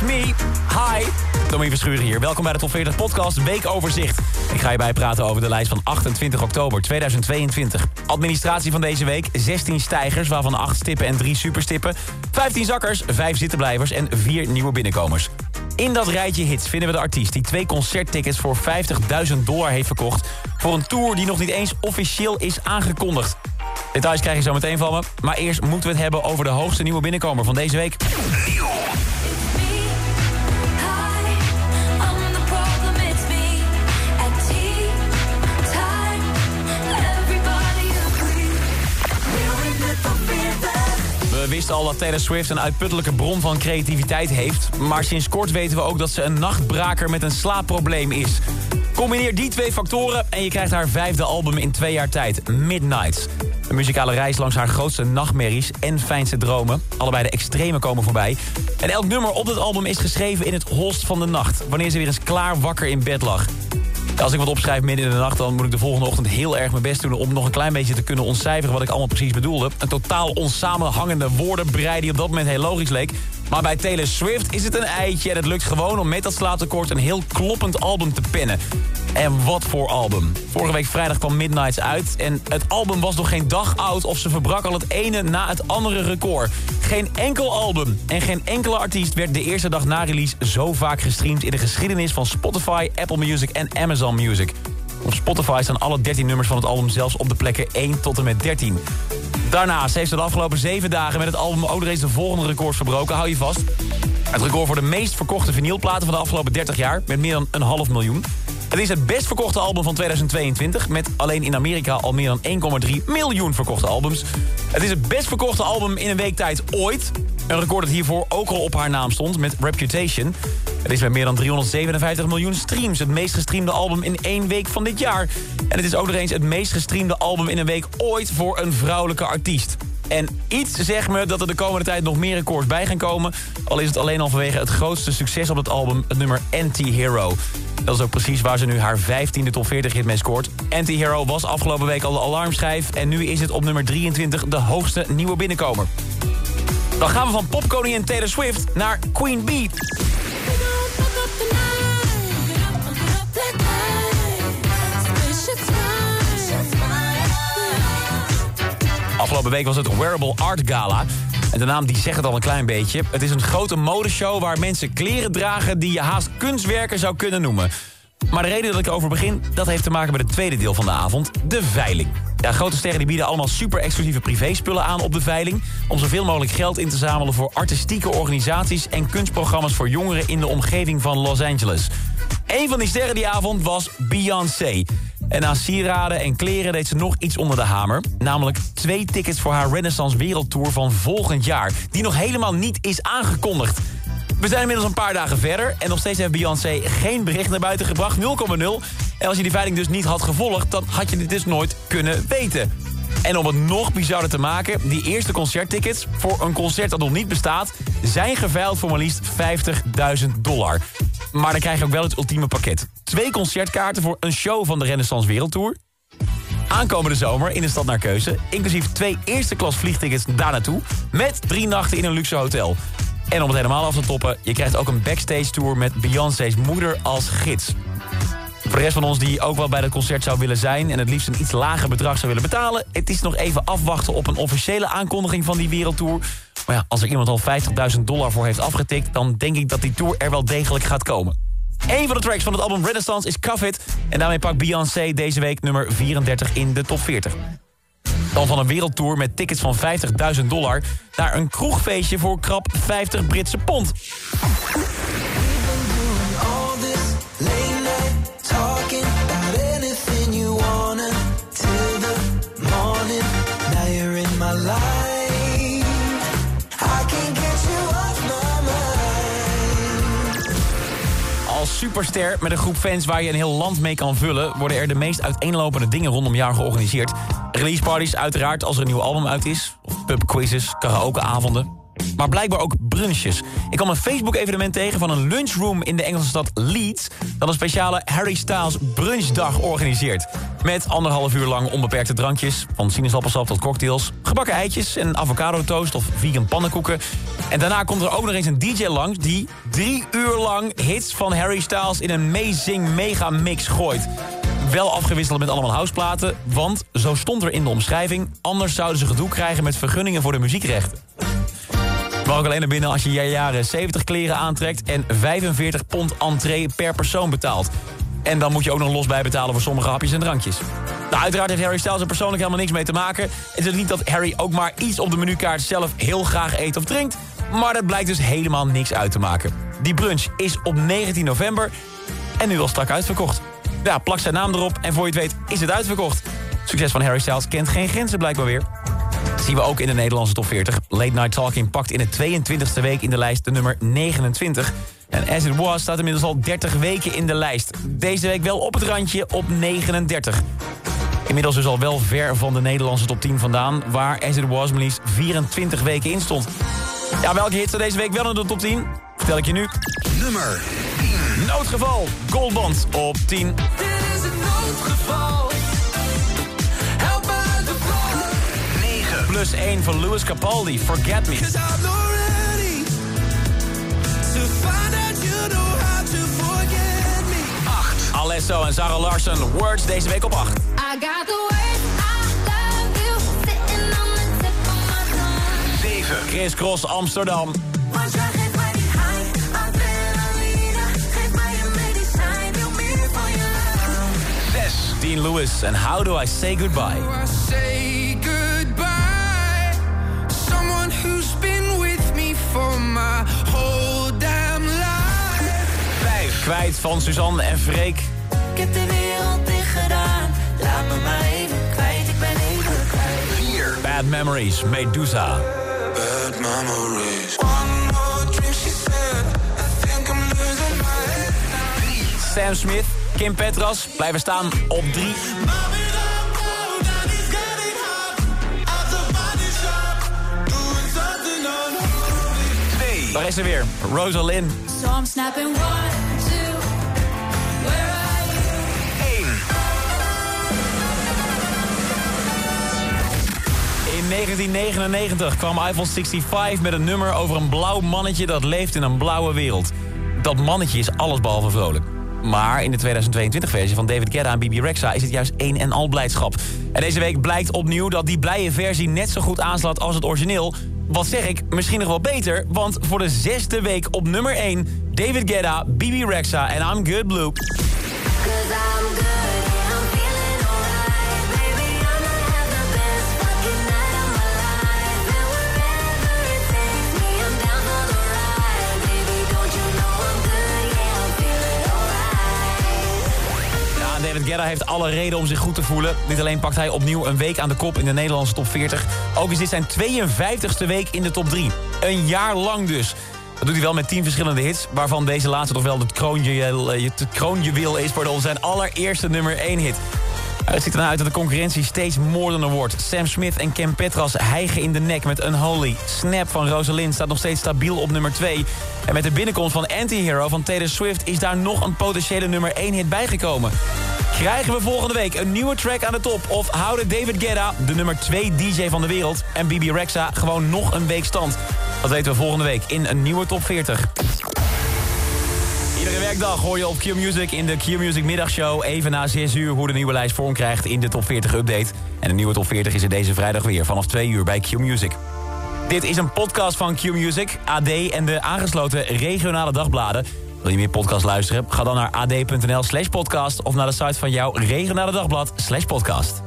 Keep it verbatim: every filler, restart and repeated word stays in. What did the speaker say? It's me. Hi. Tommy Verschuren hier. Welkom bij de Top veertig Podcast Weekoverzicht. Ik ga je bijpraten over de lijst van achtentwintig oktober tweeduizend tweeëntwintig. Administratie van deze week: zestien stijgers, waarvan acht stippen en drie superstippen. vijftien zakkers, vijf zittenblijvers en vier nieuwe binnenkomers. In dat rijtje hits vinden we de artiest die twee concerttickets voor vijftigduizend dollar heeft verkocht voor een tour die nog niet eens officieel is aangekondigd. Details krijg je zo meteen van me, maar eerst moeten we het hebben over de hoogste nieuwe binnenkomer van deze week. We wisten al dat Taylor Swift een uitputtelijke bron van creativiteit heeft, maar sinds kort weten we ook dat ze een nachtbraker met een slaapprobleem is. Combineer die twee factoren en je krijgt haar vijfde album in twee jaar tijd, Midnights. Een muzikale reis langs haar grootste nachtmerries en fijnste dromen. Allebei de extreme komen voorbij. En elk nummer op dat album is geschreven in het holst van de nacht, wanneer ze weer eens klaar wakker in bed lag. Als ik wat opschrijf midden in de nacht, dan moet ik de volgende ochtend heel erg mijn best doen om nog een klein beetje te kunnen ontcijferen wat ik allemaal precies bedoelde. Een totaal onsamenhangende woordenbrei die op dat moment heel logisch leek. Maar bij Taylor Swift is het een eitje en het lukt gewoon om met dat slaaptekort een heel kloppend album te pennen. En wat voor album. Vorige week vrijdag kwam Midnights uit en het album was nog geen dag oud of ze verbrak al het ene na het andere record. Geen enkel album en geen enkele artiest werd de eerste dag na release zo vaak gestreamd in de geschiedenis van Spotify, Apple Music en Amazon Music. Op Spotify staan alle dertien nummers van het album zelfs op de plekken één tot en met dertien. Daarnaast heeft ze de afgelopen zeven dagen met het album ook nog eens de volgende record verbroken. Hou je vast. Het record voor de meest verkochte vinylplaten van de afgelopen dertig jaar... met meer dan een half miljoen. Het is het best verkochte album van tweeduizend tweeëntwintig... met alleen in Amerika al meer dan één komma drie miljoen verkochte albums. Het is het best verkochte album in een week tijd ooit. Een record dat hiervoor ook al op haar naam stond met Reputation. Het is met meer dan driehonderdzevenenvijftig miljoen streams het meest gestreamde album in één week van dit jaar. En het is ook nog eens het meest gestreamde album in een week ooit voor een vrouwelijke artiest. En iets zegt me dat er de komende tijd nog meer records bij gaan komen. Al is het alleen al vanwege het grootste succes op het album, het nummer Anti-Hero. Dat is ook precies waar ze nu haar vijftiende top veertig hit mee scoort. Anti-Hero was afgelopen week al de alarmschijf en nu is het op nummer drieëntwintig de hoogste nieuwe binnenkomer. Dan gaan we van popkoningin Taylor Swift naar Queen Bee. Afgelopen week was het Wearable Art Gala. En de naam die zegt het al een klein beetje. Het is een grote modeshow waar mensen kleren dragen die je haast kunstwerken zou kunnen noemen. Maar de reden dat ik erover begin, dat heeft te maken met het tweede deel van de avond, de veiling. Ja, grote sterren die bieden allemaal super exclusieve privéspullen aan op de veiling, om zoveel mogelijk geld in te zamelen voor artistieke organisaties en kunstprogramma's voor jongeren in de omgeving van Los Angeles. Eén van die sterren die avond was Beyoncé. En na sieraden en kleren deed ze nog iets onder de hamer. Namelijk twee tickets voor haar Renaissance wereldtour van volgend jaar, die nog helemaal niet is aangekondigd. We zijn inmiddels een paar dagen verder en nog steeds heeft Beyoncé geen bericht naar buiten gebracht, nul komma nul. En als je die veiling dus niet had gevolgd, dan had je dit dus nooit kunnen weten. En om het nog bizarder te maken, die eerste concerttickets voor een concert dat nog niet bestaat, zijn geveild voor maar liefst vijftigduizend dollar. Maar dan krijg je ook wel het ultieme pakket. Twee concertkaarten voor een show van de Renaissance Wereldtour. Aankomende zomer in de stad naar keuze. Inclusief twee eerste klas vliegtickets daar naartoe. Met drie nachten in een luxe hotel. En om het helemaal af te toppen, je krijgt ook een backstage tour met Beyoncé's moeder als gids. Voor de rest van ons die ook wel bij dat concert zou willen zijn en het liefst een iets lager bedrag zou willen betalen, het is nog even afwachten op een officiële aankondiging van die wereldtour. Maar ja, als er iemand al vijftigduizend dollar voor heeft afgetikt, dan denk ik dat die tour er wel degelijk gaat komen. Eén van de tracks van het album Renaissance is Cuff It. En daarmee pakt Beyoncé deze week nummer vierendertig in de top veertig. Dan van een wereldtour met tickets van vijftigduizend dollar... naar een kroegfeestje voor krap vijftig Britse pond. Superster met een groep fans waar je een heel land mee kan vullen, worden er de meest uiteenlopende dingen rondom jou georganiseerd. Releaseparties uiteraard als er een nieuw album uit is, of pubquizzes, karaokeavonden. maar blijkbaar ook brunches. Ik kwam een Facebook-evenement tegen van een lunchroom in de Engelse stad Leeds, dat een speciale Harry Styles brunchdag organiseert. Met anderhalf uur lang onbeperkte drankjes, van sinaasappelsap tot cocktails, gebakken eitjes en avocado toast of vegan pannenkoeken. En daarna komt er ook nog eens een D J langs die drie uur lang hits van Harry Styles in een amazing mega mix gooit. Wel afgewisseld met allemaal houseplaten, want zo stond er in de omschrijving, anders zouden ze gedoe krijgen met vergunningen voor de muziekrechten. Mag ook alleen naar binnen als je je jaren zeventig kleren aantrekt en vijfenveertig pond entree per persoon betaalt. En dan moet je ook nog los bij betalen voor sommige hapjes en drankjes. Nou, uiteraard heeft Harry Styles er persoonlijk helemaal niks mee te maken. Het is niet dat Harry ook maar iets op de menukaart zelf heel graag eet of drinkt, maar dat blijkt dus helemaal niks uit te maken. Die brunch is op negentien november en nu al strak uitverkocht. Ja, plak zijn naam erop en voor je het weet is het uitverkocht. Succes van Harry Styles kent geen grenzen blijkbaar weer. Dat zien we ook in de Nederlandse top veertig. Late Night Talking pakt in de tweeëntwintigste week in de lijst de nummer negenentwintig. En As It Was staat inmiddels al dertig weken in de lijst. Deze week wel op het randje op negenendertig. Inmiddels dus al wel ver van de Nederlandse top tien vandaan, waar As It Was maar liefst vierentwintig weken in stond. Ja, welke hits er deze week wel in de top tien? Vertel ik je nu. Nummer tien. Noodgeval. Goldband op tien. Dit is het noodgeval. Help me uit de vlag. negen. Plus één van Lewis Capaldi. Forget me. Cause I'm not ready to find out you know how to forget me. acht. Alesso en Zara Larsson. Words deze week op acht. I got the way. Chris Cross, Amsterdam. zes. Dean Lewis en How Do I Say Goodbye. vijf. Kwijt van Suzanne en Freek. Ik heb de wereld dicht gedaan. Laat me maar even kwijt, ik ben even kwijt. vier. Bad Memories, Medusa. Bad memories. One more dream, she said. I think I'm losing my head. Sam Smith, Kim Petras blijven staan op drie. Twee. Daar is ze weer, Rosalía. So I'm snapping one, two. Where are you? één. In negentien negenennegentig kwam Eiffel vijfenzestig met een nummer over een blauw mannetje dat leeft in een blauwe wereld. Dat mannetje is allesbehalve vrolijk. Maar in de tweeduizend tweeëntwintig versie van David Guetta en Bebe Rexha is het juist één en al blijdschap. En deze week blijkt opnieuw dat die blije versie net zo goed aanslaat als het origineel. Wat zeg ik, misschien nog wel beter, want voor de zesde week op nummer één... David Guetta, Bebe Rexha en I'm Good Blue. David Guetta heeft alle reden om zich goed te voelen. Niet alleen pakt hij opnieuw een week aan de kop in de Nederlandse top veertig... ook is dit zijn tweeënvijftigste week in de top drie. Een jaar lang dus. Dat doet hij wel met tien verschillende hits... waarvan deze laatste toch wel het kroonjuweel, het kroonjuweel is... pardon, zijn allereerste nummer één hit. Het ziet ernaar uit dat de concurrentie steeds moordender wordt. Sam Smith en Kim Petras hijgen in de nek met Unholy. Snap van Rosalía staat nog steeds stabiel op nummer twee. En met de binnenkomst van Anti-Hero van Taylor Swift... is daar nog een potentiële nummer één hit bijgekomen. Krijgen we volgende week een nieuwe track aan de top... of houden David Guetta, de nummer twee D J van de wereld... en Bebe Rexha gewoon nog een week stand? Dat weten we volgende week in een nieuwe top veertig. Iedere werkdag hoor je op Q-Music in de Q-Music middagshow... even na zes uur hoe de nieuwe lijst vorm krijgt in de top veertig update. En de nieuwe top veertig is er deze vrijdag weer vanaf twee uur bij Q-Music. Dit is een podcast van Q-Music, A D en de aangesloten regionale dagbladen... Wil je meer podcast luisteren? Ga dan naar a d punt n l slash podcast... of naar de site van jouw regionale dagblad slash podcast.